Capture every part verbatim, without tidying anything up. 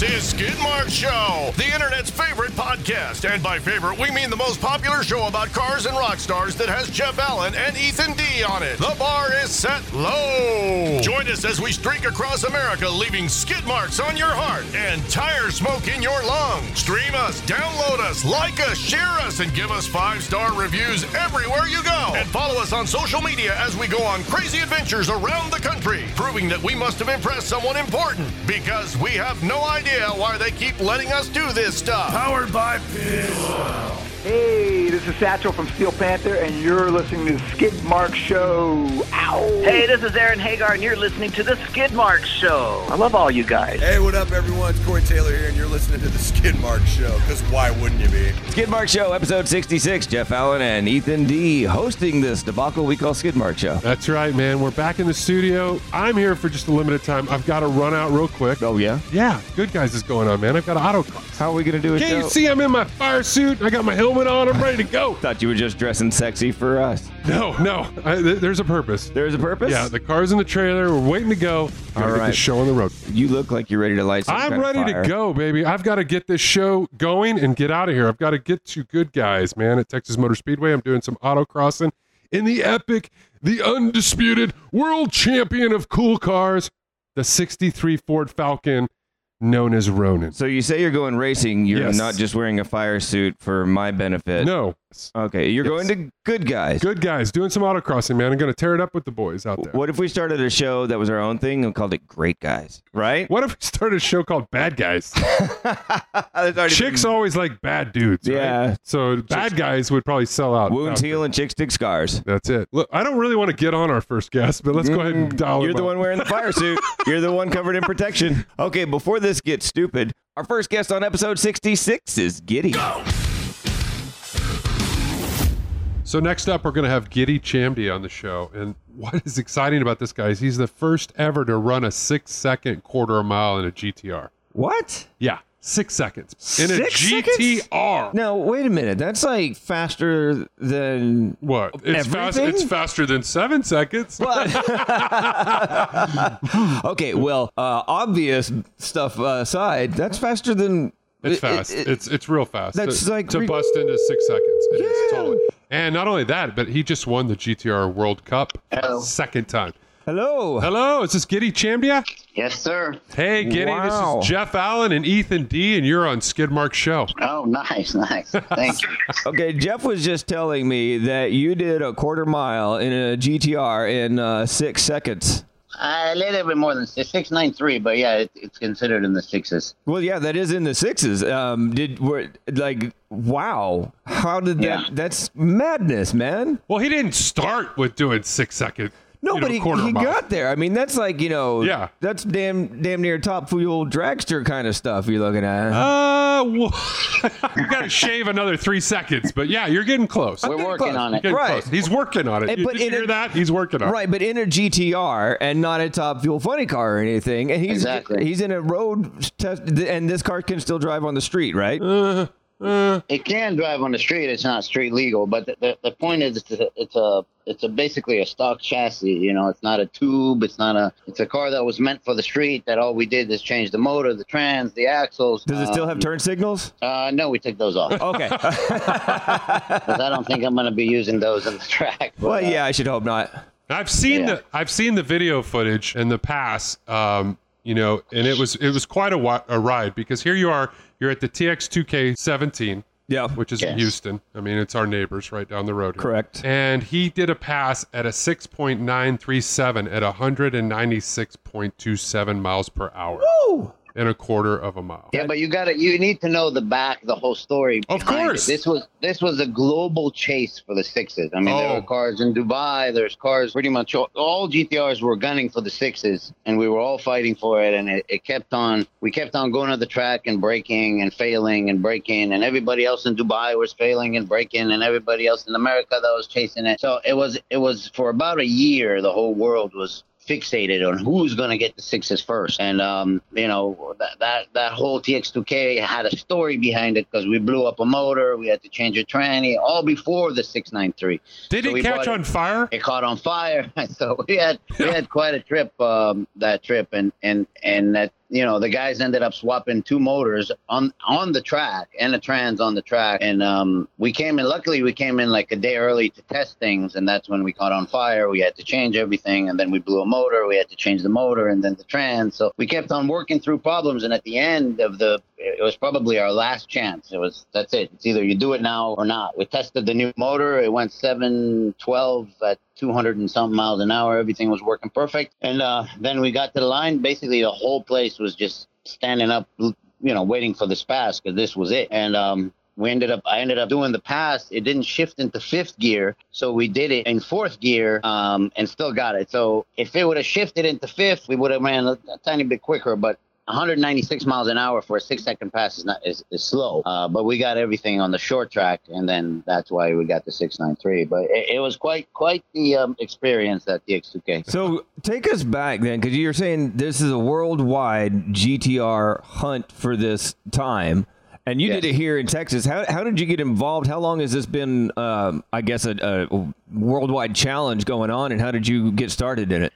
This is Skidmark Show, the internet's favorite podcast. And by favorite, we mean the most popular show about cars and rock stars that has Jeff Allen and Ethan D on it. The bar is set low. Join us as we streak across America, leaving skid marks on your heart and tire smoke in your lungs. Stream us, download us, like us, share us, and give us five-star reviews everywhere you go. And follow us on social media as we go on crazy adventures around the country, proving that we must have impressed someone important because we have no idea why they keep letting us do this stuff. Powered by Pennzoil. Hey, this is Satchel from Steel Panther, and you're listening to the Skidmark Show. Ow! Hey, this is Aaron Hagar, and you're listening to the Skidmark Show. I love all you guys. Hey, what up, everyone? It's Corey Taylor here, and you're listening to the Skidmark Show, because why wouldn't you be? Skidmark Show, episode sixty-six. Jeff Allen and Ethan D. hosting this debacle we call Skidmark Show. That's right, man. We're back in the studio. I'm here for just a limited time. I've got to run out real quick. Oh, yeah? Yeah. Good Guys is going on, man. I've got auto class. How are we going to do it? Can't you see I'm in my fire suit? I got my helmet on. I'm ready to go. Thought you were just dressing sexy for us. No, no. I, th- there's a purpose. There's a purpose? Yeah, the car's in the trailer. We're waiting to go. All right. Get the show on the road. You look like you're ready to light some I'm ready to go, baby. I've got to get this show going and get out of here. I've got to get to Good Guys, man, at Texas Motor Speedway. I'm doing some autocrossing in the epic, the undisputed world champion of cool cars, the sixty-three Ford Falcon, known as Ronin. So you say you're going racing. You're yes. not just wearing a fire suit for my benefit. No. Okay, you're yes. going to Good Guys. Good Guys, doing some autocrossing, man. I'm going to tear it up with the boys out there. What if we started a show that was our own thing and called it Great Guys, right? What if we started a show called Bad Guys? Chicks been... always like bad dudes, yeah. Right? So chicks. Bad Guys would probably sell out. Wounds heal and chicks dig scars. That's it. Look, I don't really want to get on our first guest, but let's mm, go ahead and dial You're the up. One wearing the fire suit. You're the one covered in protection. Okay, before this gets stupid, our first guest on episode sixty-six is Gidi. Go! So next up, we're going to have Gidi Chamdi on the show. And what is exciting about this guy is he's the first ever to run a six-second quarter mile in a G T R. What? Yeah, six seconds. In six a G T R. Seconds? No, wait a minute. That's like faster than what? It's, fast, it's faster than seven seconds. What? Okay, well, uh, obvious stuff aside, that's faster than... It's fast. It, it, it's it's real fast. That's to, like to re- bust into six seconds. It yeah. is totally. And not only that, but he just won the G T R World Cup Hello. second time. Hello. Hello. Is this Gidi Chamdi? Yes, sir. Hey, Gidi. Wow. This is Jeff Allen and Ethan D, and you're on Skidmark Show. Oh, nice, nice. Thank you. Okay, Jeff was just telling me that you did a quarter mile in a G T R in uh, six seconds. A little bit more than six ninety-three, but yeah, it, it's considered in the sixes. Well, yeah, that is in the sixes. Um, did were like wow? How did yeah. that? That's madness, man. Well, he didn't start with doing six seconds. No, you know, but he, he got there. I mean, that's like, you know, yeah. that's damn damn near top fuel dragster kind of stuff you're looking at. Uh, well, you got to shave another three seconds, but yeah, you're getting close. We're getting working close. on it. Right. Close. He's working on it. And, you but did you hear a, that? He's working on right, it. Right, but in a G T R and not a top fuel funny car or anything, and he's exactly. he's in a road test, and this car can still drive on the street, right? Uh, uh. It can drive on the street. It's not street legal, but the, the, the point is it's a... It's a It's a basically a stock chassis, you know, it's not a tube, it's not a, it's a car that was meant for the street that all we did is change the motor, the trans, the axles. Does it um, still have turn signals? Uh, no, we took those off. Okay. Because I don't think I'm going to be using those in the track. But, well, yeah, uh, I should hope not. I've seen yeah. the, I've seen the video footage in the past, um, you know, and it was, it was quite a, wa- a ride because here you are, you're at the T X two K seventeen. Yeah, which is yes. in Houston. I mean, it's our neighbors right down the road here. Correct. And he did a pass at a six point nine three seven at one ninety-six point two seven miles per hour. Woo! In a quarter of a mile. Yeah, but you got to you need to know the back, the whole story. Of course. It. This was this was a global chase for the sixes. I mean, oh. there were cars in Dubai. There's cars pretty much all, all G T Rs were gunning for the sixes, and we were all fighting for it. And it, it kept on. We kept on going to the track and breaking and failing and breaking, and everybody else in Dubai was failing and breaking, and everybody else in America that was chasing it. So it was it was for about a year. The whole world was fixated on who's going to get the sixes first. And, um, you know, that, that, that whole T X two K had a story behind it because we blew up a motor. We had to change a tranny all before the six ninety-three. Did so it catch on it, fire? It caught on fire. So we had, we had quite a trip, um, that trip. And, and, and that, you know, the guys ended up swapping two motors on on the track and a trans on the track. And um, we came in, luckily we came in like a day early to test things. And that's when we caught on fire. We had to change everything. And then we blew a motor. We had to change the motor and then the trans. So we kept on working through problems. And at the end of the, it was probably our last chance. It was, that's it. It's either you do it now or not. We tested the new motor. It went seven twelve at two hundred and something miles an hour. Everything was working perfect. And uh, then we got to the line. Basically, the whole place was just standing up, you know, waiting for this pass because this was it. And um, we ended up, I ended up doing the pass. It didn't shift into fifth gear. So we did it in fourth gear um, and still got it. So if it would have shifted into fifth, we would have ran a, a tiny bit quicker. But one hundred ninety-six miles an hour for a six-second pass is not is, is slow, uh, but we got everything on the short track, and then that's why we got the six ninety-three. But it, it was quite quite the um, experience at T X two K. So take us back then, because you're saying this is a worldwide G T R hunt for this time, and you yes. did it here in Texas. How how did you get involved? How long has this been, um, I guess, a, a worldwide challenge going on, and how did you get started in it?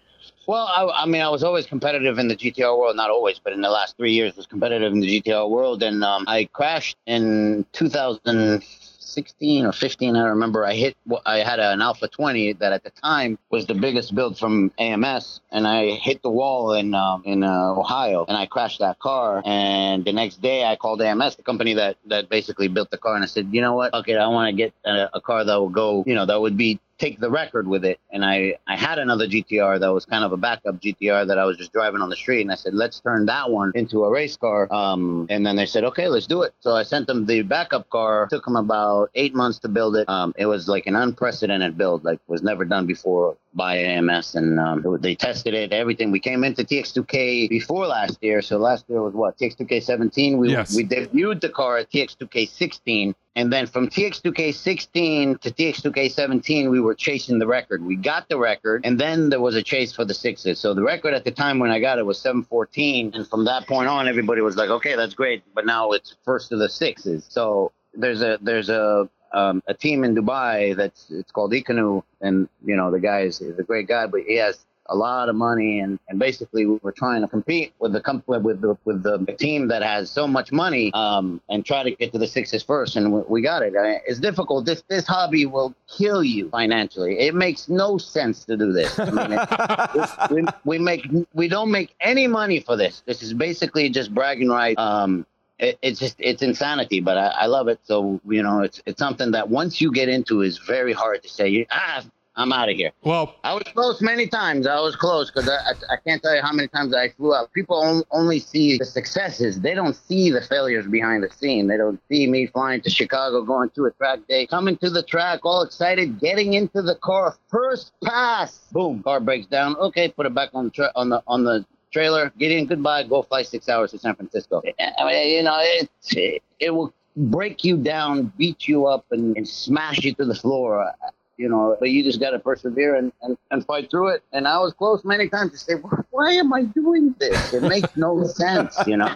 Well, I, I mean, I was always competitive in the G T R world. Not always, but in the last three years was competitive in the G T R world. And um, I crashed in two thousand sixteen or fifteen. I remember I hit, I had an Alpha twenty that at the time was the biggest build from A M S. And I hit the wall in, um, in uh, Ohio, and I crashed that car. And the next day I called A M S, the company that, that basically built the car. And I said, you know what? Okay, I want to get a, a car that will go, you know, that would be, take the record with it. And I, I had another G T R that was kind of a backup G T R that I was just driving on the street. And I said, let's turn that one into a race car. Um, and then they said, okay, let's do it. So I sent them the backup car. Took them about eight months to build it. Um, it was like an unprecedented build, like was never done before by A M S. And um, they tested it, everything. We came into T X two K before last year. So last year was what? T X two K seventeen. We, yes. we debuted the car at T X two K sixteen. And then from T X two K sixteen to T X two K seventeen, we were chasing the record. We got the record, and then there was a chase for the sixes. So the record at the time when I got it was seven fourteen. And from that point on, everybody was like, okay, that's great. But now it's first of the sixes. So there's a there's a um, a team in Dubai that's it's called Ikanu. And, you know, the guy is, is a great guy, but he has a lot of money, and, and basically we were trying to compete with the comp with the, with the team that has so much money, um, and try to get to the sixes first, and we, we got it. I mean, it's difficult. This this hobby will kill you financially. It makes no sense to do this. I mean, it, it, we, we make we don't make any money for this. This is basically just bragging rights. Um, it, it's just it's insanity, but I, I love it. So you know, it's it's something that once you get into is very hard to say. Ah. I'm out of here. Well, I was close many times. I was close because I, I, I can't tell you how many times I flew out. People only see the successes. They don't see the failures behind the scene. They don't see me flying to Chicago, going to a track day, coming to the track, all excited, getting into the car, first pass. Boom, car breaks down. Okay, put it back on the tra- on the on the trailer. Get in, goodbye, go fly six hours to San Francisco. I mean, you know, it, it, it will break you down, beat you up, and, and smash you to the floor. You know, but you just got to persevere and, and, and fight through it. And I was close many times to say, why am I doing this? It makes no sense, you know.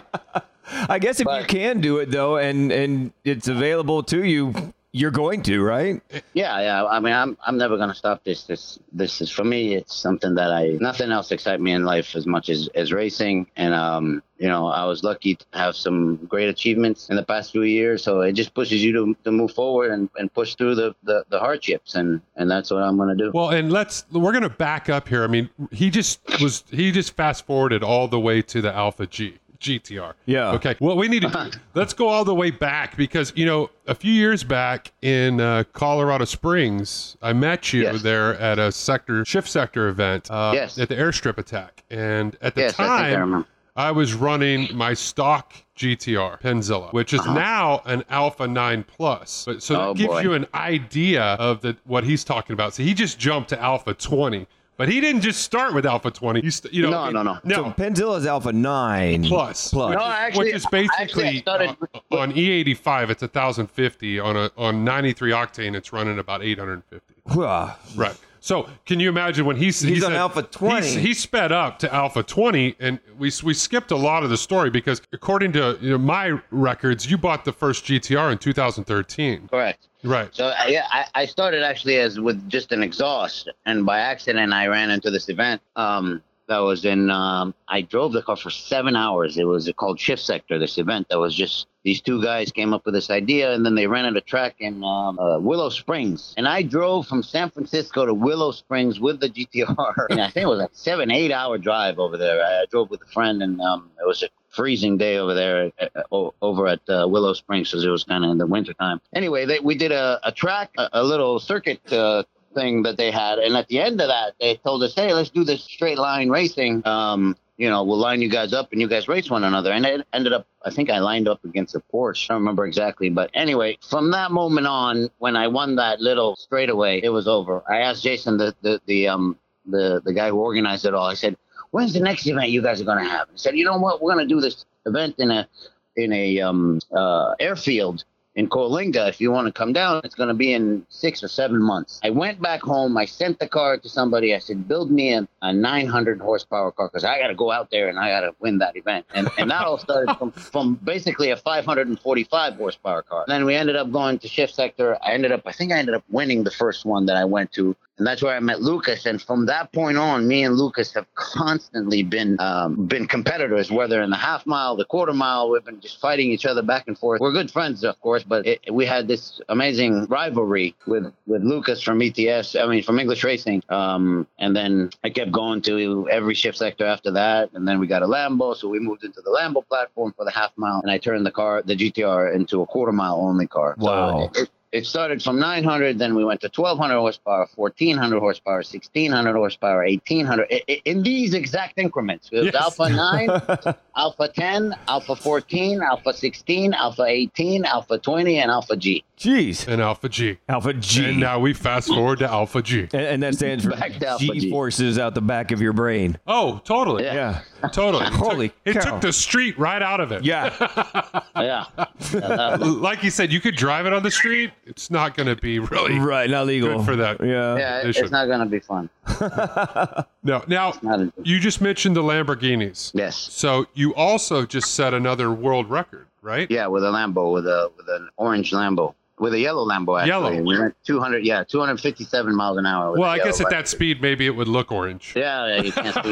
I guess if but, you can do it, though, and, and it's available to you, you're going to, right? Yeah, yeah. I mean, I'm I'm never going to stop this. This this is, for me, it's something that I, nothing else excites me in life as much as, as racing. And, um, you know, I was lucky to have some great achievements in the past few years. So it just pushes you to, to move forward and, and push through the, the, the hardships. And, and that's what I'm going to do. Well, and let's, we're going to back up here. I mean, he just was, he just fast forwarded all the way to the Alpha G. G T R. Yeah. Okay. Well, we need to let's go all the way back because, you know, a few years back in uh, Colorado Springs, I met you yes. there at a sector shift sector event uh, yes. at the Airstrip Attack. And at the yes, time, I, I was running my stock G T R Penzilla, which is uh-huh. now an Alpha nine plus. But, so oh, that gives boy. you an idea of the what he's talking about. So he just jumped to Alpha twenty. But he didn't just start with Alpha twenty. You, st- you know, no, no, no. no. So Penzilla's Alpha nine plus, plus. No, actually, which is basically started- on, on E eighty-five, it's one thousand fifty. On a on ninety-three octane, it's running about eight hundred fifty. Right. So can you imagine when he, he's he said, on Alpha twenty? He, he sped up to Alpha twenty, and we we skipped a lot of the story because according to you know, my records, you bought the first G T R in two thousand thirteen. Correct. Right. So yeah, I, I started actually as with just an exhaust, and by accident I ran into this event. Um, that was in, um, I drove the car for seven hours. It was called Shift Sector, this event that was just, these two guys came up with this idea, and then they rented a track in um, uh, Willow Springs. And I drove from San Francisco to Willow Springs with the G T R. And I think it was like a seven, eight hour drive over there. I drove with a friend, and um, it was a freezing day over there at, uh, over at uh, Willow Springs, because it was kind of in the wintertime. Anyway, they, we did a, a track, a, a little circuit uh, thing that they had, and at the end of that they told us, hey, let's do this straight line racing, um you know, we'll line you guys up and you guys race one another. And it ended up, I think I lined up against a Porsche, I don't remember exactly, but anyway, from that moment on, when I won that little straightaway, it was over. I asked Jason, the the, the um the the guy who organized it all, I said, when's the next event you guys are going to have? He said, you know what, we're going to do this event in a in a um uh airfield in Koolinga. If you want to come down, it's going to be in six or seven months. I went back home. I sent the car to somebody. I said, build me a, a nine hundred horsepower car, because I got to go out there and I got to win that event. And, and that all started from, from basically a five hundred forty-five horsepower car. And then we ended up going to Shift Sector. I ended up, I think I ended up winning the first one that I went to. And that's where I met Lucas. And from that point on, me and Lucas have constantly been um, been competitors, whether in the half mile, the quarter mile. We've been just fighting each other back and forth. We're good friends, of course, but it, we had this amazing rivalry with, with Lucas from E T S, I mean, from English Racing. Um, and then I kept going to every Shift Sector after that. And then we got a Lambo, so we moved into the Lambo platform for the half mile. And I turned the car, the G T R, into a quarter mile only car. Wow. So it, it, It started from nine hundred, then we went to twelve hundred horsepower, fourteen hundred horsepower, sixteen hundred horsepower, eighteen hundred, I, I, in these exact increments. It was yes. Alpha nine, Alpha ten, Alpha fourteen, Alpha sixteen, Alpha eighteen, Alpha twenty, and Alpha G. Jeez. And Alpha G. Alpha G. And now we fast forward to Alpha G. And, and that stands for G-forces out the back of your brain. Oh, totally. Yeah. yeah. Totally. Holy It took, cow. It took the street right out of it. Yeah. yeah. Like you said, you could drive it on the street. It's not going to be really right, not legal good for that. Yeah, yeah it, it's not going to be fun. no. Now, a, you just mentioned the Lamborghinis. Yes. So you also just set another world record, right? Yeah, with a Lambo, with a with an orange Lambo, with a yellow Lambo. Actually. Yellow. We went two hundred. Yeah, two hundred fifty-seven miles an hour. Well, I guess at record. that speed, maybe it would look orange. Yeah, yeah you can't see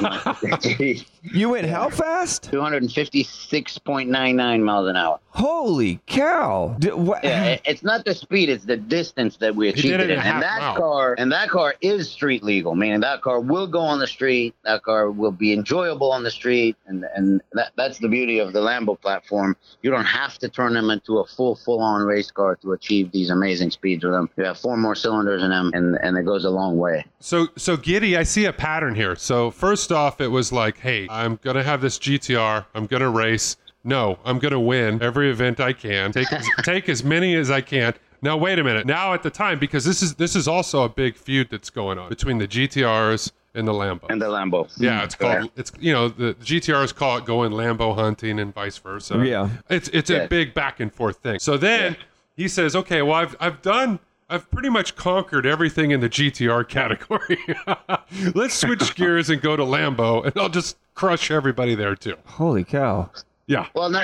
much. You went how fast? two hundred fifty-six point nine nine miles an hour. Holy cow! D yeah, it's not the speed; it's the distance that we achieved it. it in. And that mile. car, and that car is street legal, meaning that car will go on the street. That car will be enjoyable on the street, and and that, that's the beauty of the Lambo platform. You don't have to turn them into a full, full-on race car to achieve these amazing speeds with them. You have four more cylinders in them, and and it goes a long way. So, so Gidi, I see a pattern here. So, first off, it was like, hey, I'm gonna have this G T R. I'm gonna race. No, I'm going to win every event I can. Take as, take as many as I can. Now, wait a minute. Now, at the time, because this is this is also a big feud that's going on between the G T Rs and the Lambo. And the Lambo. Yeah, it's called, yeah. it's you know, the G T Rs call it going Lambo hunting and vice versa. Yeah. It's it's yeah. a big back and forth thing. So then yeah. he says, okay, well, I've, I've done... I've pretty much conquered everything in the G T R category. Let's switch gears and go to Lambo, and I'll just crush everybody there, too. Holy cow. Yeah. Well, no,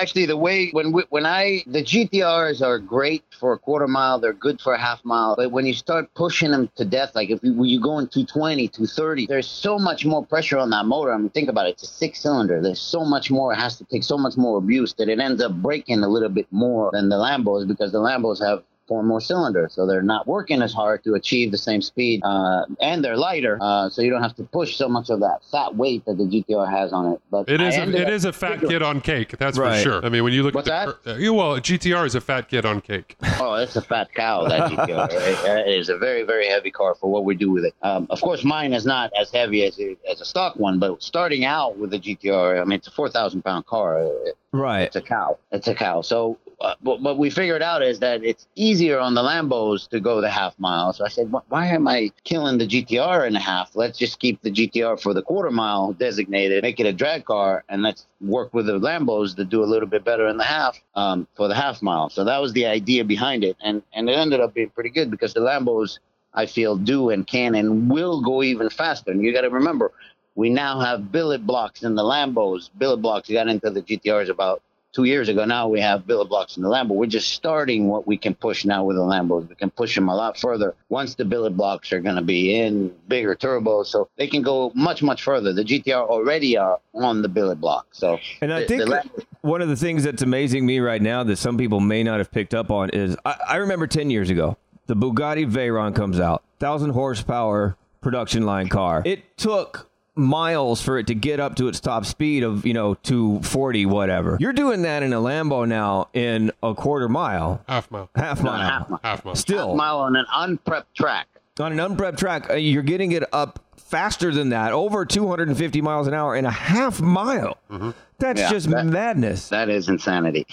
actually, the way when we, when I the G T Rs are great for a quarter mile, they're good for a half mile. But when you start pushing them to death, like if you, when you go in two twenty, two thirty, there's so much more pressure on that motor. I mean, think about it. It's a six cylinder. There's so much more. It has to take so much more abuse that it ends up breaking a little bit more than the Lambos, because the Lambos have four more cylinders, so they're not working as hard to achieve the same speed, uh, and they're lighter, uh, so you don't have to push so much of that fat weight that the G T R has on it. But it is a, it is a fat kid on cake, that's right. for sure. I mean, when you look What's at the, that? Uh, well, a G T R is a fat kid on cake. Oh, it's a fat cow, that G T R. it, it is a very, very heavy car for what we do with it. Um, of course, mine is not as heavy as a, as a stock one, but starting out with the G T R, I mean, it's a four thousand pound car. It, right. It's a cow. It's a cow. So uh, but, what we figured out is that it's easier on the Lambos to go the half mile. So I said, why am I killing the G T R in a half? Let's just keep the G T R for the quarter mile designated, make it a drag car, and let's work with the Lambos to do a little bit better in the half um, for the half mile. So that was the idea behind it. And, and it ended up being pretty good, because the Lambos, I feel, do and can and will go even faster. And you got to remember, we now have billet blocks in the Lambos. Billet blocks got into the G T Rs about two years ago. Now we have Billy Blocks and the Lambo. We're just starting what we can push now with the Lambos. We can push them a lot further once the Billy Blocks are going to be in bigger turbos, so they can go much, much further. The G T R already are on the Billy Block. So, and I the, think the one of the things that's amazing me right now that some people may not have picked up on is I, I remember ten years ago, the Bugatti Veyron comes out, thousand horsepower production line car. It took miles for it to get up to its top speed of, you know, two forty, whatever. You're doing that in a Lambo now in a quarter mile. Half mile. Half mile. No, half mile. Half mile. Still. Half mile on an unprepped track. On an unprepped track, you're getting it up faster than that, over two hundred fifty miles an hour in a half mile. Mm-hmm. That's yeah, just that, madness. That is insanity.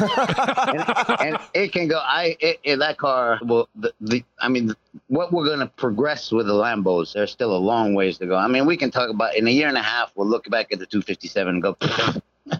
and, and it can go. I it, it, that car. Well, the, the I mean, what we're going to progress with the Lambos, there's still a long ways to go. I mean, we can talk about in a year and a half. We'll look back at the two fifty-seven and go.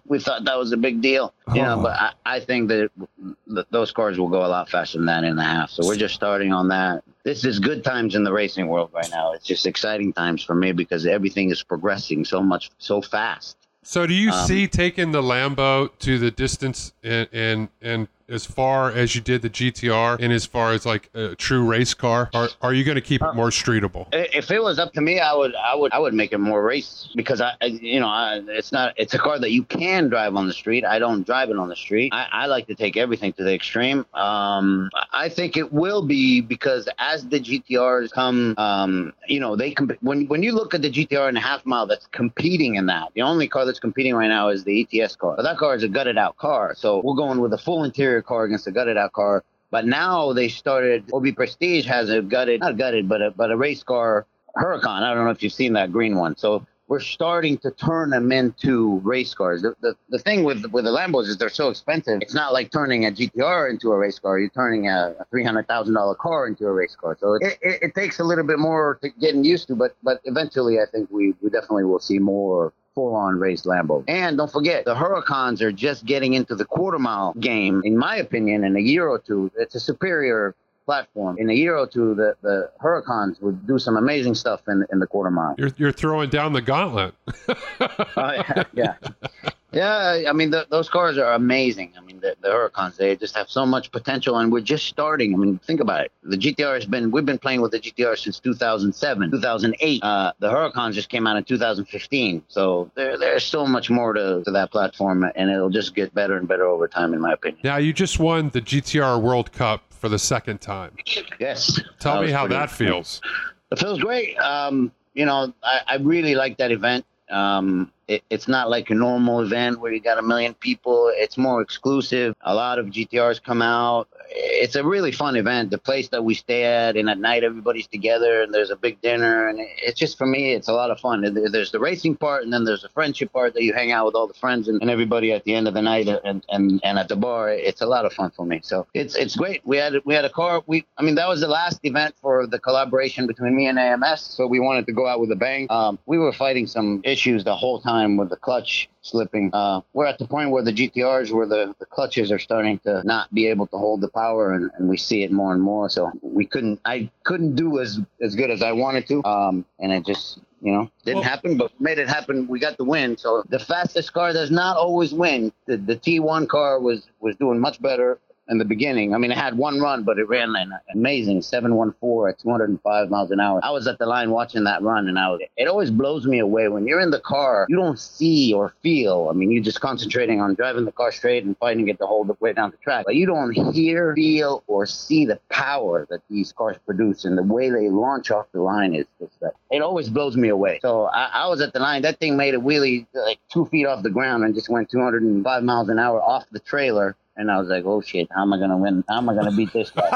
We thought that was a big deal, you oh. know. But I, I think that it, those cars will go a lot faster than that in a half. So we're just starting on that. This is good times in the racing world right now. It's just exciting times for me because everything is progressing so much, so fast. So do you um, see taking the Lambo to the distance and, and and as far as you did the G T R and as far as like a true race car, are, are you going to keep uh, it more streetable? If it was up to me, I would I would I would make it more race because I you know I, it's not it's a car that you can drive on the street. I don't drive it on the street. I, I like to take everything to the extreme. Um, I think it will be because as the G T Rs come, um, you know they comp- when when you look at the G T R and a half mile that's competing in that, the only car that competing right now is the E T S car. But that car is a gutted out car. So we're going with a full interior car against a gutted out car. But now they started, O B Prestige has a gutted, not gutted, but a, but a race car, Huracan. I don't know if you've seen that green one. So we're starting to turn them into race cars. The, the, the thing with, with the Lambos is they're so expensive. It's not like turning a G T R into a race car. You're turning a, a three hundred thousand dollars car into a race car. So it, it, it takes a little bit more to getting used to, but, but eventually I think we, we definitely will see more full-on race Lambo. And don't forget, the Huracans are just getting into the quarter-mile game. In my opinion, in a year or two, it's a superior platform. In a year or two, the, the Huracans would do some amazing stuff in, in the quarter-mile. You're, you're throwing down the gauntlet. uh, yeah. Yeah, I mean, the, those cars are amazing. I mean, the, the Huracans, they just have so much potential, and we're just starting. I mean, think about it. The G T R has been, we've been playing with the G T R since two thousand seven, two thousand eight. Uh, the Huracans just came out in two thousand fifteen. So there, there's so much more to, to that platform, and it'll just get better and better over time, in my opinion. Now, you just won the G T R World Cup for the second time. Yes. Tell me how that feels. It feels great. Um, you know, I, I really like that event. Um, it, it's not like a normal event where you got a million people. It's more exclusive. A lot of G T Rs come out. It's a really fun event. The place that we stay at, and at night everybody's together and there's a big dinner. And it's just, for me, it's a lot of fun. There's the racing part, and then there's the friendship part that you hang out with all the friends and, and everybody at the end of the night and, and, and at the bar. It's a lot of fun for me. So it's it's great. We had we had a car. We I mean, that was the last event for the collaboration between me and A M S. So we wanted to go out with a bang. Um, we were fighting some issues the whole time with the clutch slipping. Uh, we're at the point where the G T Rs, where the, the clutches are starting to not be able to hold the power, and, and we see it more and more. So we couldn't, I couldn't do as, as good as I wanted to. Um, and it just, you know, didn't well, happen, but made it happen. We got the win. So the fastest car does not always win. The, the T one car was, was doing much better in the beginning. I mean, it had one run, but it ran an amazing seven one four at two hundred five miles an hour. I was at the line watching that run, and I was, it always blows me away. When you're in the car, you don't see or feel. I mean, you're just concentrating on driving the car straight and fighting it the whole way down the track. But you don't hear, feel, or see the power that these cars produce, and the way they launch off the line is just that. It always blows me away. So I, I was at the line. That thing made a wheelie like two feet off the ground and just went two hundred five miles an hour off the trailer. And I was like, oh, shit, how am I going to win? How am I going to beat this guy?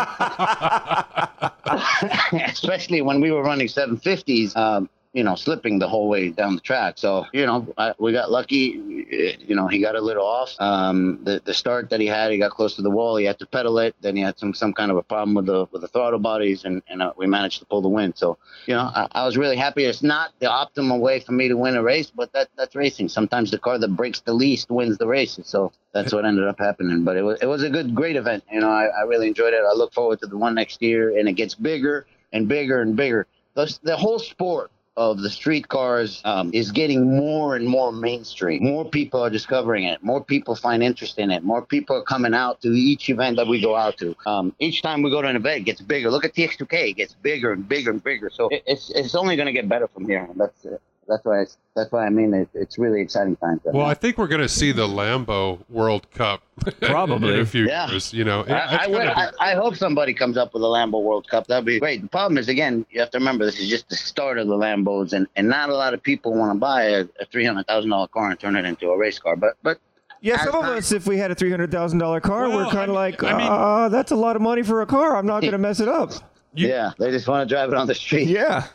Especially when we were running seven fifties, um, you know, slipping the whole way down the track. So, you know, I, we got lucky. You know, he got a little off. Um, the, the start that he had, he got close to the wall. He had to pedal it. Then he had some, some kind of a problem with the with the throttle bodies, and, and uh, we managed to pull the win. So, you know, I, I was really happy. It's not the optimal way for me to win a race, but that that's racing. Sometimes the car that breaks the least wins the race. So that's what ended up happening. But it was it was a good, great event. You know, I, I really enjoyed it. I look forward to the one next year, and it gets bigger and bigger and bigger. The, the whole sport of the street cars um, is getting more and more mainstream. More people are discovering it. More people find interest in it. More people are coming out to each event that we go out to. Um, each time we go to an event, it gets bigger. Look at T X two K. It gets bigger and bigger and bigger. So it, it's it's only going to get better from here. That's it. That's why it's, that's why I mean it, it's really exciting times. Well, I think we're going to see the Lambo World Cup probably in a few yeah. years. You know, I, I, would, be... I, I hope somebody comes up with a Lambo World Cup. That'd be great. The problem is, again, you have to remember this is just the start of the Lambos, and, and not a lot of people want to buy a, a three hundred thousand dollar car and turn it into a race car. But but yeah, some of us, if we had a three hundred thousand dollar car, well, we're kind of like, I mean, uh, that's a lot of money for a car. I'm not going to mess it up. You, yeah, they just want to drive it on the street. Yeah.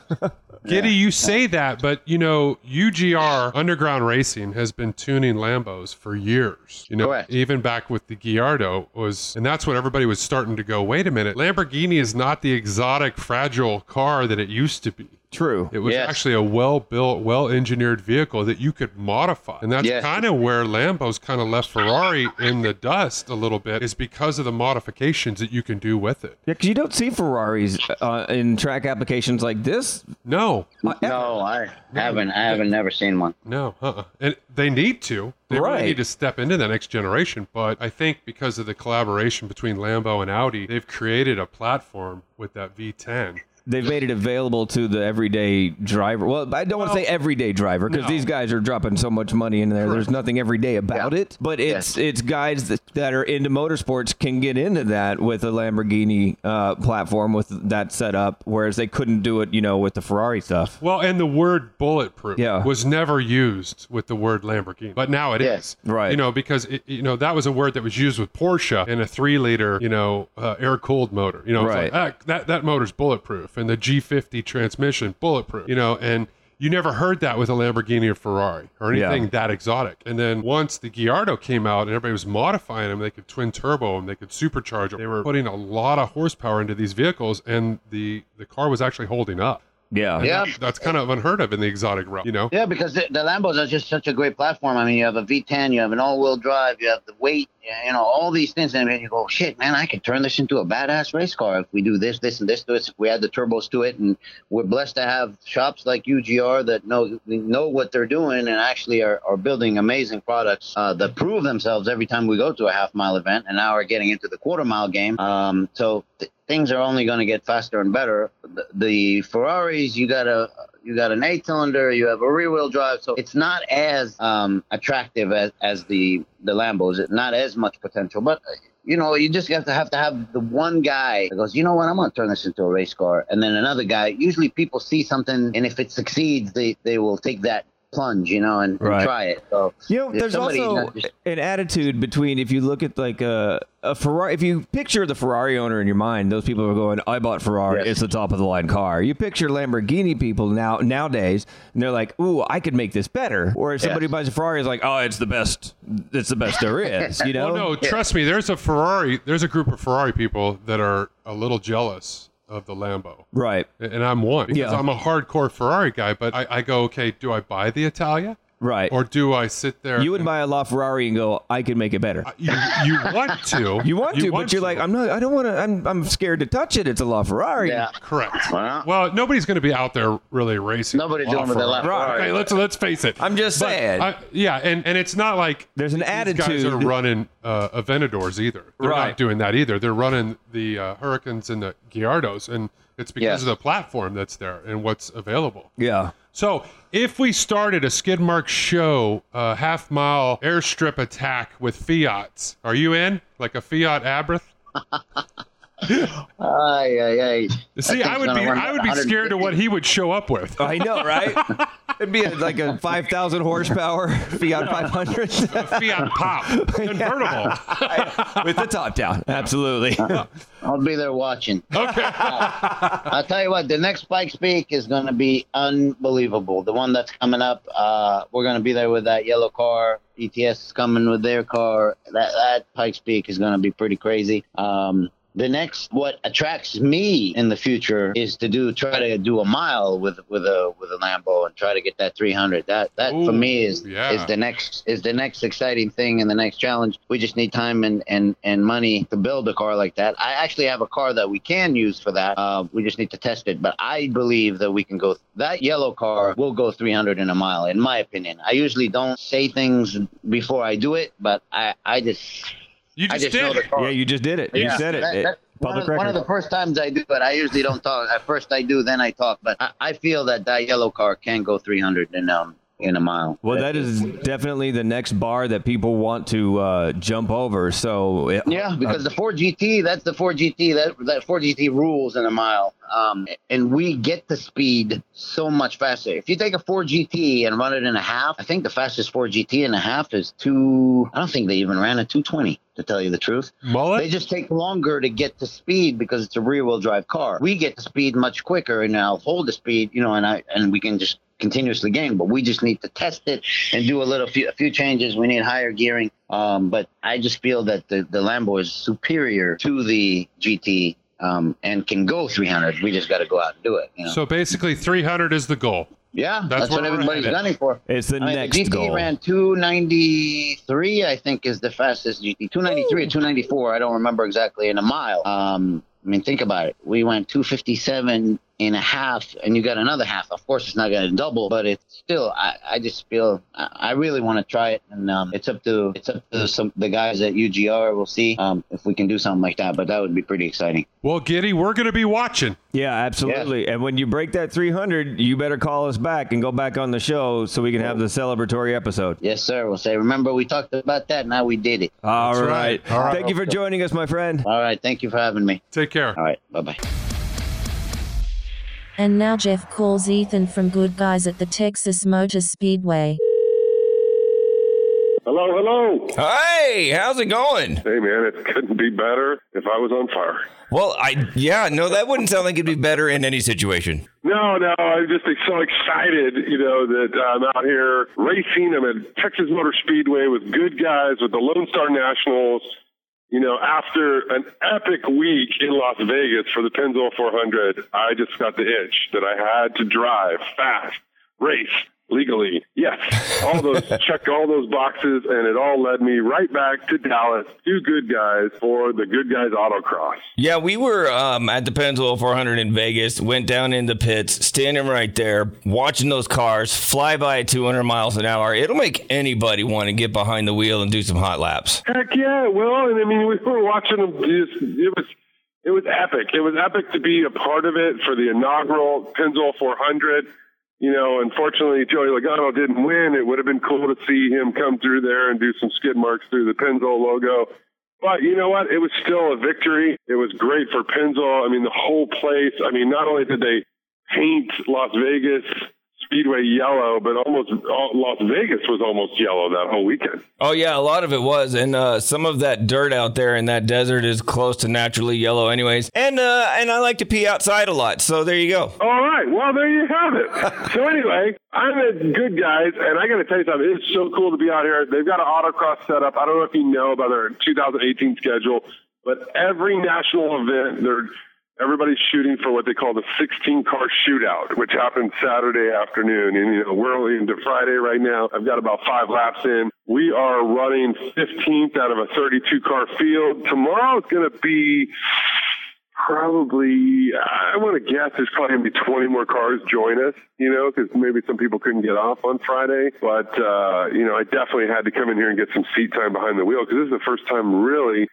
Gidi, you say that, but, you know, U G R, Underground Racing, has been tuning Lambos for years. You know, Correct. Even back with the Gallardo was, and that's what everybody was starting to go, wait a minute, Lamborghini is not the exotic, fragile car that it used to be. True. It was yes. actually a well-built, well-engineered vehicle that you could modify. And that's yes. kind of where Lambo's kind of left Ferrari in the dust a little bit, is because of the modifications that you can do with it. Yeah, because you don't see Ferraris uh, in track applications like this. No. Uh, no, I haven't. I haven't never seen one. No. Uh-uh. And they need to. They right. really need to step into the next generation. But I think because of the collaboration between Lambo and Audi, they've created a platform with that V ten. They've made it available to the everyday driver. Well, I don't well, want to say everyday driver because no. these guys are dropping so much money in there. Correct. There's nothing everyday about yeah. it. But it's yeah. it's guys that, that are into motorsports can get into that with a Lamborghini uh, platform with that setup, whereas they couldn't do it, you know, with the Ferrari stuff. Well, and the word bulletproof yeah. was never used with the word Lamborghini, but now it yes. is. Right. You know, because, it, you know, that was a word that was used with Porsche in a three-liter, you know, uh, air-cooled motor. You know, right. like, ah, that, that motor's bulletproof. And the G fifty transmission, bulletproof, you know, and you never heard that with a Lamborghini or Ferrari or anything yeah. that exotic. And then once the Gallardo came out and everybody was modifying them, they could twin turbo them, they could supercharge them. They were putting a lot of horsepower into these vehicles, and the, the car was actually holding up. Yeah, and yeah. That, that's kind of unheard of in the exotic realm, you know? Yeah, because the, the Lambos are just such a great platform. I mean, you have a V ten, you have an all-wheel drive, you have the weight, you know, all these things. And you go, shit, man, I could turn this into a badass race car if we do this, this, and this to it, if we add the turbos to it. And we're blessed to have shops like U G R that know know what they're doing and actually are, are building amazing products uh, that prove themselves every time we go to a half-mile event, and now we're getting into the quarter-mile game. Um, so... Th- Things are only going to get faster and better. The, the Ferraris, you got a you got an eight-cylinder, you have a rear-wheel drive, so it's not as um, attractive as, as the the Lambos. It's not as much potential, but you know, you just have to have to have the one guy that goes, you know what, I'm going to turn this into a race car, and then another guy. Usually, people see something, and if it succeeds, they they will take that plunge, you know, and, right. and try it. So you know, there's also just... an attitude between, if you look at like a, a Ferrari, if you picture the Ferrari owner in your mind, those people are going, I bought Ferrari, yes. it's the top of the line car. You picture Lamborghini people now nowadays, and they're like, ooh, I could make this better. Or if somebody yes. buys a Ferrari, is like, oh, it's the best, it's the best there is, you know? Well, no, trust me, there's a Ferrari, there's a group of Ferrari people that are a little jealous of the Lambo. Right. And I'm one. Because yeah. I'm a hardcore Ferrari guy, but I, I go, okay, do I buy the Italia? Right. Or do I sit there? You would and, buy a LaFerrari and go, I can make it better. Uh, you, you want to. You want you to, want but to. You're like, I'm not, I don't want to, I'm I'm scared to touch it. It's a LaFerrari. Yeah. Correct. Well, well nobody's going to be out there really racing. Nobody's doing with a LaFerrari. Okay, let's, let's face it. I'm just but saying. I, yeah. And, and it's not like there's an attitude. These guys are running uh, Aventadors either. They're right. not doing that either. They're running the uh, Huracans and the Gallardos. And it's because yes. of the platform that's there and what's available. Yeah. So if we started a Skidmark Show, uh, half mile airstrip attack with Fiats, are you in? Like a Fiat Abarth? Aye, aye, aye. See, I would be, I would be scared of what he would show up with. I know, right? It'd be a, like a five thousand horsepower Fiat five hundred, Fiat Pop convertible yeah. with the top down. Absolutely, uh, I'll be there watching. Okay, uh, I'll tell you what. The next Pikes Peak is going to be unbelievable. The one that's coming up, uh, we're going to be there with that yellow car. E T S is coming with their car. That that Pikes Peak is going to be pretty crazy. Um, the next, what attracts me in the future is to do, try to do a mile with, with a, with a Lambo and try to get that three hundred. That, that Ooh, for me is, yeah. is the next, is the next exciting thing and the next challenge. We just need time and, and, and money to build a car like that. I actually have a car that we can use for that. Uh, we just need to test it, but I believe that we can go, th- that yellow car will go three hundred in a mile, in my opinion. I usually don't say things before I do it, but I, I just, You just, I just did it. Yeah, you just did it. Yeah. You said it. That, that, Public one, of, record. One of the first times I do it, I usually don't talk. At first I do, then I talk. But I, I feel that that yellow car can go three hundred in, um, in a mile. Well, that is definitely the next bar that people want to uh, jump over. So it, Yeah, because uh, the four G T, that's the four G T. That, that four G T rules in a mile. Um, and we get the speed so much faster. If you take a four G T and run it in a half, I think the fastest four G T in a half is two. I don't think they even ran a two twenty, to tell you the truth. Mullet? They just take longer to get to speed because it's a rear-wheel drive car. We get to speed much quicker, and I'll hold the speed, you know, and I and we can just continuously gain. But we just need to test it and do a little few, a few changes. We need higher gearing. Um, but I just feel that the, the Lambo is superior to the G T. Um, and can go three hundred. We just got to go out and do it. You know? So basically, three hundred is the goal. Yeah, that's, that's what everybody's gunning for. It's the I next mean, the G T goal. G T ran two ninety-three, I think, is the fastest G T. two ninety-three Ooh. Or two ninety-four, I don't remember exactly, in a mile. Um, I mean, think about it. We went two fifty-seven and a half, and you got another half. Of course, it's not going to double, but it's still. I, I just feel I, I really want to try it, and um, it's up to it's up to some the guys at U G R. We'll see um, if we can do something like that, but that would be pretty exciting. Well, Giddy, we're going to be watching. Yeah, absolutely. Yeah. And when you break that three hundred, you better call us back and go back on the show so we can have the celebratory episode. Yes, sir. We'll say, remember we talked about that, now we did it. All right. Right. All right. Thank you for joining us, my friend. All right. Thank you for having me. Take care. All right. Bye bye. And now Jeff calls Ethan from Good Guys at the Texas Motor Speedway. Hello, hello. Hey, how's it going? Hey, man, it couldn't be better if I was on fire. Well, I yeah, no, that wouldn't sound like it'd be better in any situation. No, no, I'm just so excited, you know, that I'm out here racing. I'm at Texas Motor Speedway with Good Guys, with the Lone Star Nationals. You know, after an epic week in Las Vegas for the Pennzoil four hundred, I just got the itch that I had to drive fast, race legally. Yes, all those check all those boxes, and it all led me right back to Dallas to Good Guys for the Good Guys Autocross. Yeah, we were um, at the Pennzoil four hundred in Vegas, went down in the pits, standing right there, watching those cars fly by at two hundred miles an hour. It'll make anybody want to get behind the wheel and do some hot laps. Heck yeah, well, and I mean, we were watching them. Just, it was it was epic. It was epic to be a part of it for the inaugural Pennzoil four hundred. You know, unfortunately, Joey Logano didn't win. It would have been cool to see him come through there and do some skid marks through the Pennzoil logo. But you know what? It was still a victory. It was great for Pennzoil. I mean, the whole place. I mean, not only did they paint Las Vegas Speedway yellow, but almost all, Las Vegas was almost yellow that whole weekend. Oh, yeah, a lot of it was. And uh, some of that dirt out there in that desert is close to naturally yellow anyways. And uh, and I like to pee outside a lot. So there you go. All right. Well, there you have it. So anyway, I'm at Good Guys, and I got to tell you something. It's so cool to be out here. They've got an autocross set up. I don't know if you know about their two thousand eighteen schedule, but every national event, they're everybody's shooting for what they call the sixteen-car shootout, which happens Saturday afternoon. And, you know, we're only into Friday right now. I've got about five laps in. We are running fifteenth out of a thirty-two-car field. Tomorrow is going to be probably, I want to guess, there's probably going to be twenty more cars join us, you know, because maybe some people couldn't get off on Friday. But, uh, you know, I definitely had to come in here and get some seat time behind the wheel because this is the first time really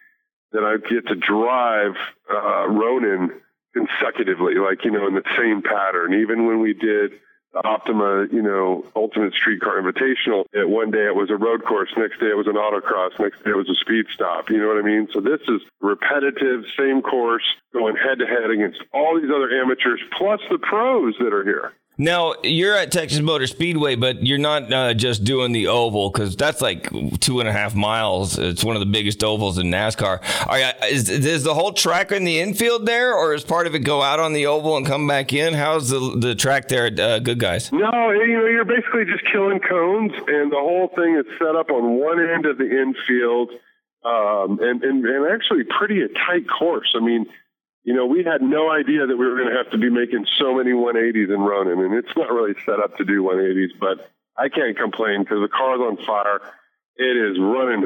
that I get to drive uh, Ronin consecutively, like, you know, in the same pattern. Even when we did the Optima, you know, Ultimate Streetcar Invitational, it, one day it was a road course, next day it was an autocross, next day it was a speed stop, you know what I mean? So this is repetitive, same course, going head-to-head against all these other amateurs, plus the pros that are here. Now, you're at Texas Motor Speedway, but you're not uh, just doing the oval because that's like two and a half miles. It's one of the biggest ovals in NASCAR. All right, is, is the whole track in the infield there, or is part of it go out on the oval and come back in? How's the the track there at uh, Good Guys? No, you know, you're basically just killing cones, and the whole thing is set up on one end of the infield. um, and, and, and actually pretty a tight course. I mean, you know, we had no idea that we were going to have to be making so many one eighties in Ronin, and it's not really set up to do one eighties, but I can't complain because the car's on fire. It is running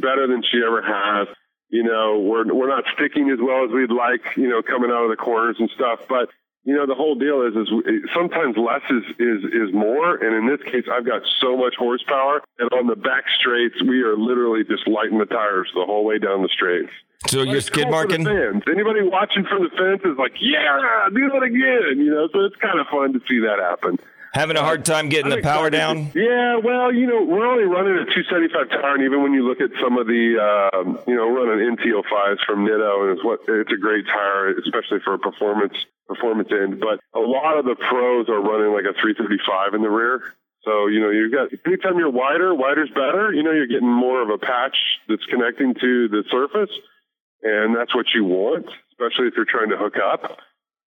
better than she ever has. You know, we're we're not sticking as well as we'd like, you know, coming out of the corners and stuff. But, you know, the whole deal is is sometimes less is, is, is more. And in this case, I've got so much horsepower. And on the back straights, we are literally just lighting the tires the whole way down the straights. So you're skid marking? Anybody watching from the fence is like, yeah, do that again. You know, so it's kind of fun to see that happen. Having a hard time getting the power down? Yeah, well, you know, we're only running a two seventy-five tire, and even when you look at some of the, um, you know, running N T oh fives from Nitto, and it's, what, it's a great tire, especially for a performance performance end. But a lot of the pros are running like a three thirty-five in the rear. So, you know, you've got, anytime you're wider, wider's better. You know, you're getting more of a patch that's connecting to the surface, and that's what you want, especially if you're trying to hook up.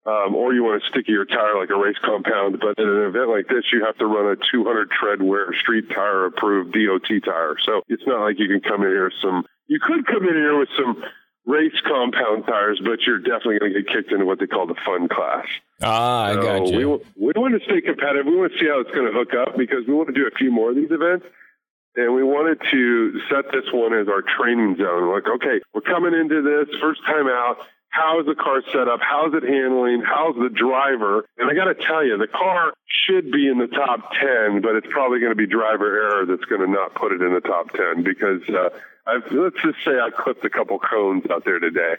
Um, or you want to stick your tire like a race compound. But in an event like this, you have to run a two hundred tread wear street tire approved D O T tire. So it's not like you can come in here some, you could come in here with some race compound tires, but you're definitely going to get kicked into what they call the fun class. Ah, so I got you. We, we want to stay competitive. We want to see how it's going to hook up because we want to do a few more of these events. And we wanted to set this one as our training zone. Like, okay, we're coming into this first time out. How's the car set up? How's it handling? How's the driver? And I got to tell you, the car should be in the top ten, but it's probably going to be driver error that's going to not put it in the top ten because uh, I've, let's just say I clipped a couple cones out there today.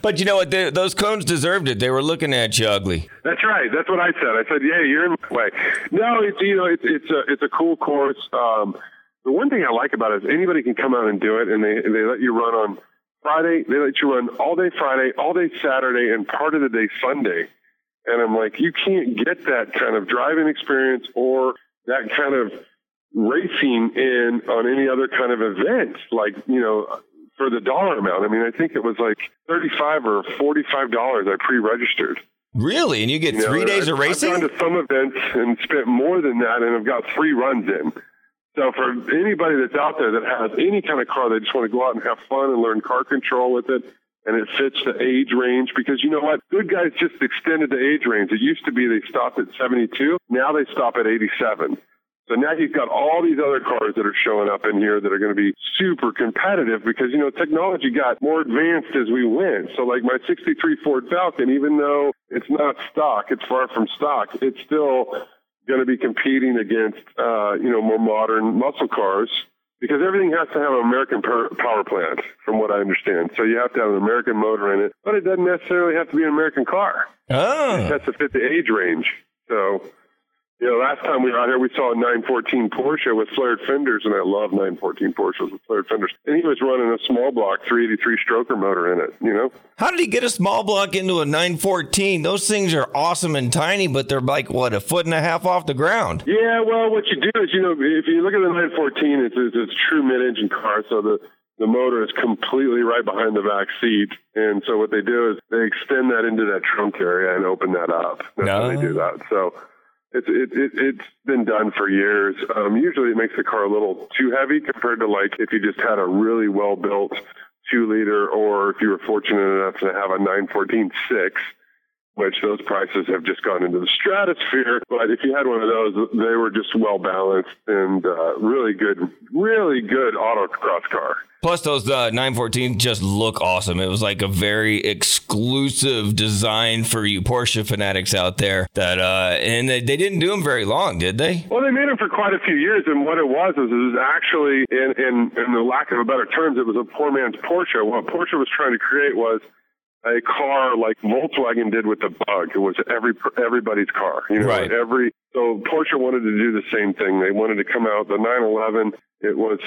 But you know what? They, those cones deserved it. They were looking at you ugly. That's right. That's what I said. I said, "Yeah, you're in my way." No, it's you know, it's it's a it's a cool course. Um, the one thing I like about it is anybody can come out and do it, and they they let you run on Friday, they let you run all day Friday, all day Saturday, and part of the day Sunday. And I'm like, you can't get that kind of driving experience or that kind of racing in on any other kind of event, like, you know, for the dollar amount. I mean, I think it was like thirty-five dollars or forty-five dollars I pre-registered. Really? And you get you three know, days I've, of racing? I've gone to some events and spent more than that, and I've got three runs in. So for anybody that's out there that has any kind of car, they just want to go out and have fun and learn car control with it, and it fits the age range because, you know what, Good Guys just extended the age range. It used to be they stopped at seventy-two. Now they stop at eighty-seven. So now you've got all these other cars that are showing up in here that are going to be super competitive because, you know, technology got more advanced as we went. So like my sixty-three Ford Falcon, even though it's not stock, it's far from stock, it's still going to be competing against, uh, you know, more modern muscle cars because everything has to have an American power plant, from what I understand. So you have to have an American motor in it, but it doesn't necessarily have to be an American car. Oh. It has to fit the age range. So, you know, last time we were out here, we saw a nine fourteen Porsche with flared fenders, and I love nine fourteen Porsches with flared fenders. And he was running a small block three eighty-three stroker motor in it, you know? How did he get a small block into a nine fourteen? Those things are awesome and tiny, but they're like, what, a foot and a half off the ground? Yeah, well, what you do is, you know, if you look at the nine fourteen, it's, it's, it's a true mid-engine car, so the The motor is completely right behind the back seat. And so what they do is they extend that into that trunk area and open that up. That's no. how they do that. So It's it, it, it's been done for years. Um, usually it makes the car a little too heavy compared to like if you just had a really well-built two-liter or if you were fortunate enough to have a nine fourteen six, which those prices have just gone into the stratosphere. But if you had one of those, they were just well-balanced and uh, really good, really good autocross car. Plus, those uh, nine fourteens just look awesome. It was like a very exclusive design for you Porsche fanatics out there. That uh, and they, they didn't do them very long, did they? Well, they made them for quite a few years, and what it was is it was actually, in, in, in the lack of a better terms, it was a poor man's Porsche. What Porsche was trying to create was a car like Volkswagen did with the Bug. It was every everybody's car, you know. Right. Every so Porsche wanted to do the same thing. They wanted to come out the nine eleven. It was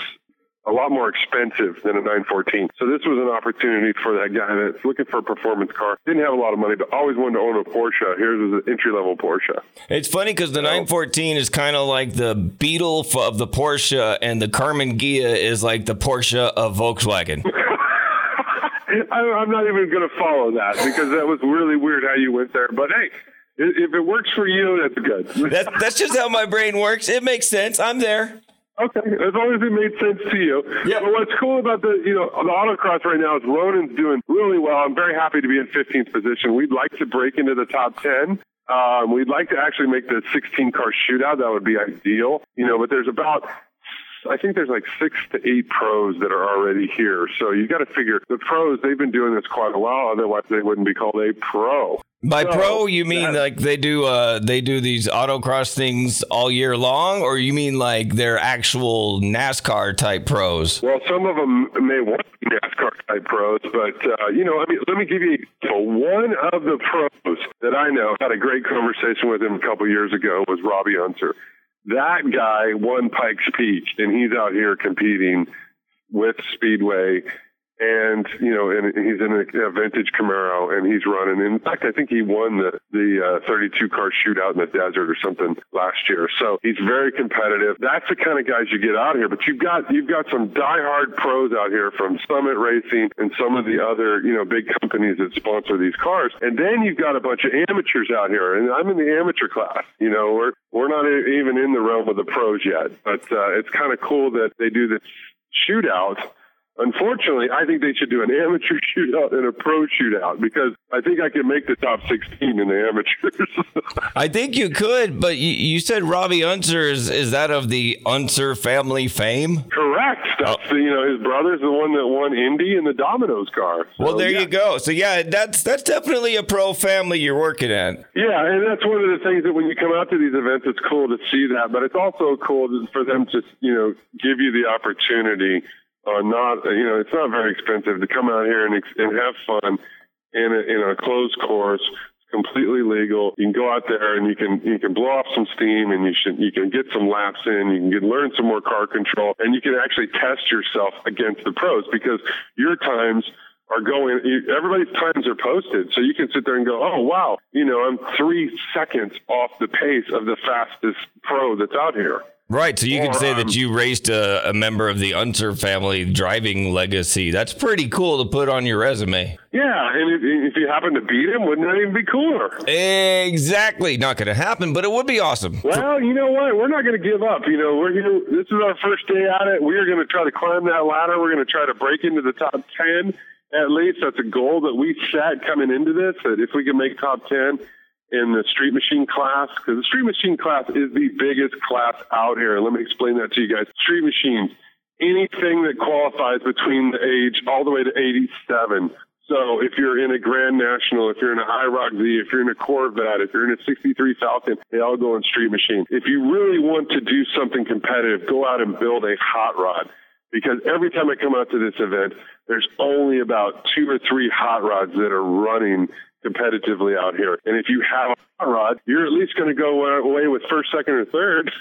a lot more expensive than a nine fourteen. So this was an opportunity for that guy that's looking for a performance car. Didn't have a lot of money, but always wanted to own a Porsche. Here's an entry-level Porsche. It's funny because the so, nine fourteen is kind of like the Beetle of the Porsche, and the Carmen Ghia is like the Porsche of Volkswagen. I, I'm not even going to follow that because that was really weird how you went there. But, hey, if it works for you, that's good. that, that's just how my brain works. It makes sense. I'm there. Okay, as long as it made sense to you. Yeah. But what's cool about the, you know, the autocross right now is Ronin's doing really well. I'm very happy to be in fifteenth position. We'd like to break into the top ten. Um, we'd like to actually make the sixteen-car shootout. That would be ideal. You know, but there's about... I think there's like six to eight pros that are already here. So you got to figure the pros, they've been doing this quite a while. Otherwise, they wouldn't be called a pro. By so, pro, you mean like they do uh, they do these autocross things all year long? Or you mean like they're actual NASCAR type pros? Well, some of them may want to be NASCAR type pros. But, uh, you know, I mean, let me give you one of the pros that I know. Had a great conversation with him a couple years ago was Robbie Hunter. That guy won Pikes Peak, and he's out here competing with Speedway, and you know, and he's in a, a vintage Camaro, and he's running. In fact, I think he won the the uh, thirty-two car shootout in the desert or something last year. So he's very competitive. That's the kind of guys you get out here. But you've got you've got some diehard pros out here from Summit Racing and some of the other you know big companies that sponsor these cars, and then you've got a bunch of amateurs out here. And I'm in the amateur class. You know, we're We're not even in the realm of the pros yet, but uh, it's kind of cool that they do this shootout. Unfortunately, I think they should do an amateur shootout and a pro shootout because I think I can make the top sixteen in the amateurs. I think you could, but you, you said Robbie Unser is, is that of the Unser family fame? Correct. That's oh. the, you know, his brother's the one that won Indy in the Domino's car. So, well, there yeah. you go. So, yeah, that's that's definitely a pro family you're working at. Yeah, and that's one of the things that when you come out to these events, it's cool to see that, but it's also cool for them to, you know, give you the opportunity Uh, not, you know, it's not very expensive to come out here and, ex- and have fun in a, in a closed course. It's completely legal. You can go out there and you can you can blow off some steam, and you should you can get some laps in. You can get, learn some more car control, and you can actually test yourself against the pros because your times are going. Everybody's times are posted, so you can sit there and go, "Oh wow, you know, I'm three seconds off the pace of the fastest pro that's out here." Right, so you or, can say um, that you raced a, a member of the Unser family driving legacy. That's pretty cool to put on your resume. Yeah, and if, if you happen to beat him, wouldn't that even be cooler? Exactly. Not going to happen, but it would be awesome. Well, you know what? We're not going to give up. You know, we're here. This is our first day at it. We are going to try to climb that ladder. We're going to try to break into the top ten. At least that's a goal that we set coming into this, that if we can make top ten in the street machine class, because the street machine class is the biggest class out here. Let me explain that to you guys. Street machines, anything that qualifies between the age all the way to eighty-seven. So if you're in a Grand National, if you're in a IROC Z, if you're in a Corvette, if you're in a sixty-three Falcon, they all go in street machine. If you really want to do something competitive, go out and build a hot rod. Because every time I come out to this event, there's only about two or three hot rods that are running competitively out here. And if you have a hot rod, you're at least going to go away with first, second, or third.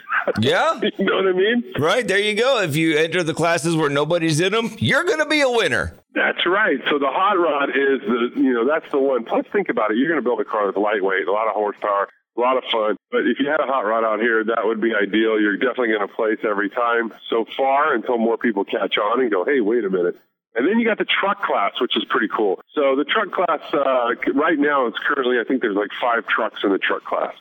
Yeah. You know what I mean? Right. There you go. If you enter the classes where nobody's in them, you're going to be a winner. That's right. So the hot rod is the, you know, that's the one. Plus, think about it. You're going to build a car that's lightweight, a lot of horsepower, a lot of fun. But if you had a hot rod out here, that would be ideal. You're definitely going to place every time so far until more people catch on and go, hey, wait a minute. And then you got the truck class, which is pretty cool. So the truck class, uh, right now, it's currently, I think there's like five trucks in the truck class.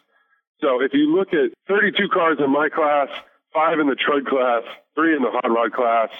So if you look at thirty-two cars in my class, five in the truck class, three in the hot rod class,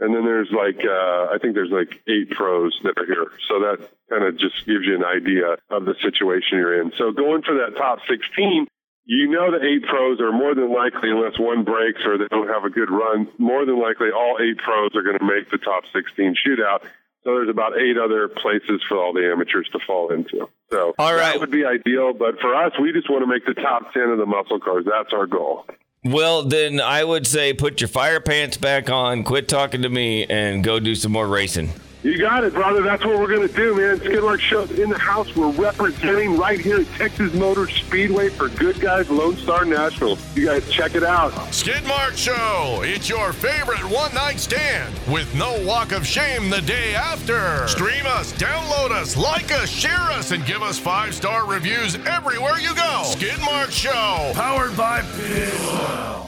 and then there's like, uh, I think there's like eight pros that are here. So that kind of just gives you an idea of the situation you're in. So going for that top sixteen, you know the eight pros are more than likely, unless one breaks or they don't have a good run, more than likely all eight pros are going to make the top sixteen shootout. So there's about eight other places for all the amateurs to fall into. So all right. That would be ideal. But for us, we just want to make the top ten of the muscle cars. That's our goal. Well, then I would say put your fire pants back on, quit talking to me, and go do some more racing. You got it, brother. That's what we're going to do, man. Skidmark Show's in the house. We're representing right here at Texas Motor Speedway for Good Guys Lone Star Nationals. You guys check it out. Skidmark Show. It's your favorite one-night stand with no walk of shame the day after. Stream us, download us, like us, share us, and give us five-star reviews everywhere you go. Skidmark Show. Powered by Pennzoil.